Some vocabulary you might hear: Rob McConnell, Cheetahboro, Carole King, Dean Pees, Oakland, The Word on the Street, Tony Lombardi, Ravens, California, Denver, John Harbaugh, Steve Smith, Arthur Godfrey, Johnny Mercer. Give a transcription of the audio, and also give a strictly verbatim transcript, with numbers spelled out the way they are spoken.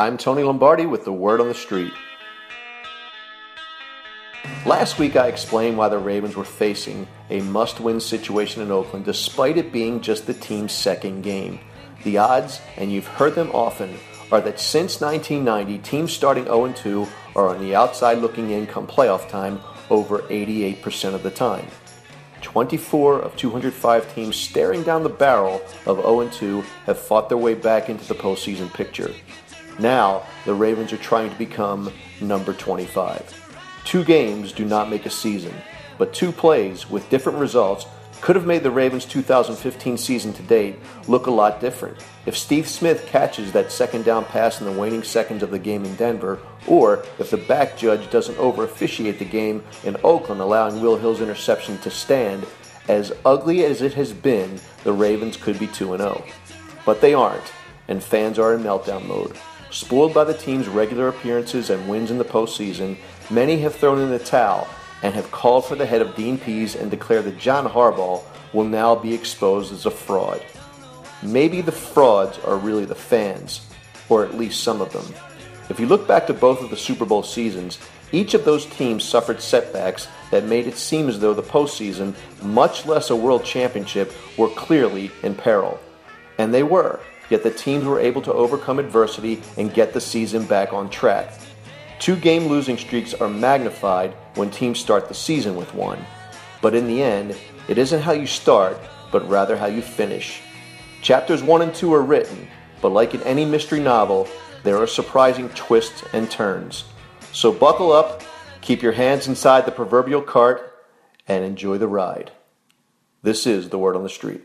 I'm Tony Lombardi with The Word on the Street. Last week I explained why the Ravens were facing a must-win situation in Oakland despite it being just the team's second game. The odds, and you've heard them often, are that since nineteen ninety, teams starting oh and two are on the outside looking in come playoff time over eighty-eight percent of the time. twenty-four of two hundred five teams staring down the barrel of oh and two have fought their way back into the postseason picture. Now, the Ravens are trying to become number twenty-five. Two games do not make a season, but two plays with different results could have made the Ravens' two thousand fifteen season to date look a lot different. If Steve Smith catches that second down pass in the waning seconds of the game in Denver, or if the back judge doesn't over-officiate the game in Oakland, allowing Will Hill's interception to stand, as ugly as it has been, the Ravens could be two and oh. But they aren't, and fans are in meltdown mode. Spoiled by the team's regular appearances and wins in the postseason, many have thrown in the towel and have called for the head of Dean Pees and declared that John Harbaugh will now be exposed as a fraud. Maybe the frauds are really the fans, or at least some of them. If you look back to both of the Super Bowl seasons, each of those teams suffered setbacks that made it seem as though the postseason, much less a world championship, were clearly in peril. And they were, yet the teams were able to overcome adversity and get the season back on track. Two-game losing streaks are magnified when teams start the season with one. But in the end, it isn't how you start, but rather how you finish. Chapters one and two are written, but like in any mystery novel, there are surprising twists and turns. So buckle up, keep your hands inside the proverbial cart, and enjoy the ride. This is The Word on the Street.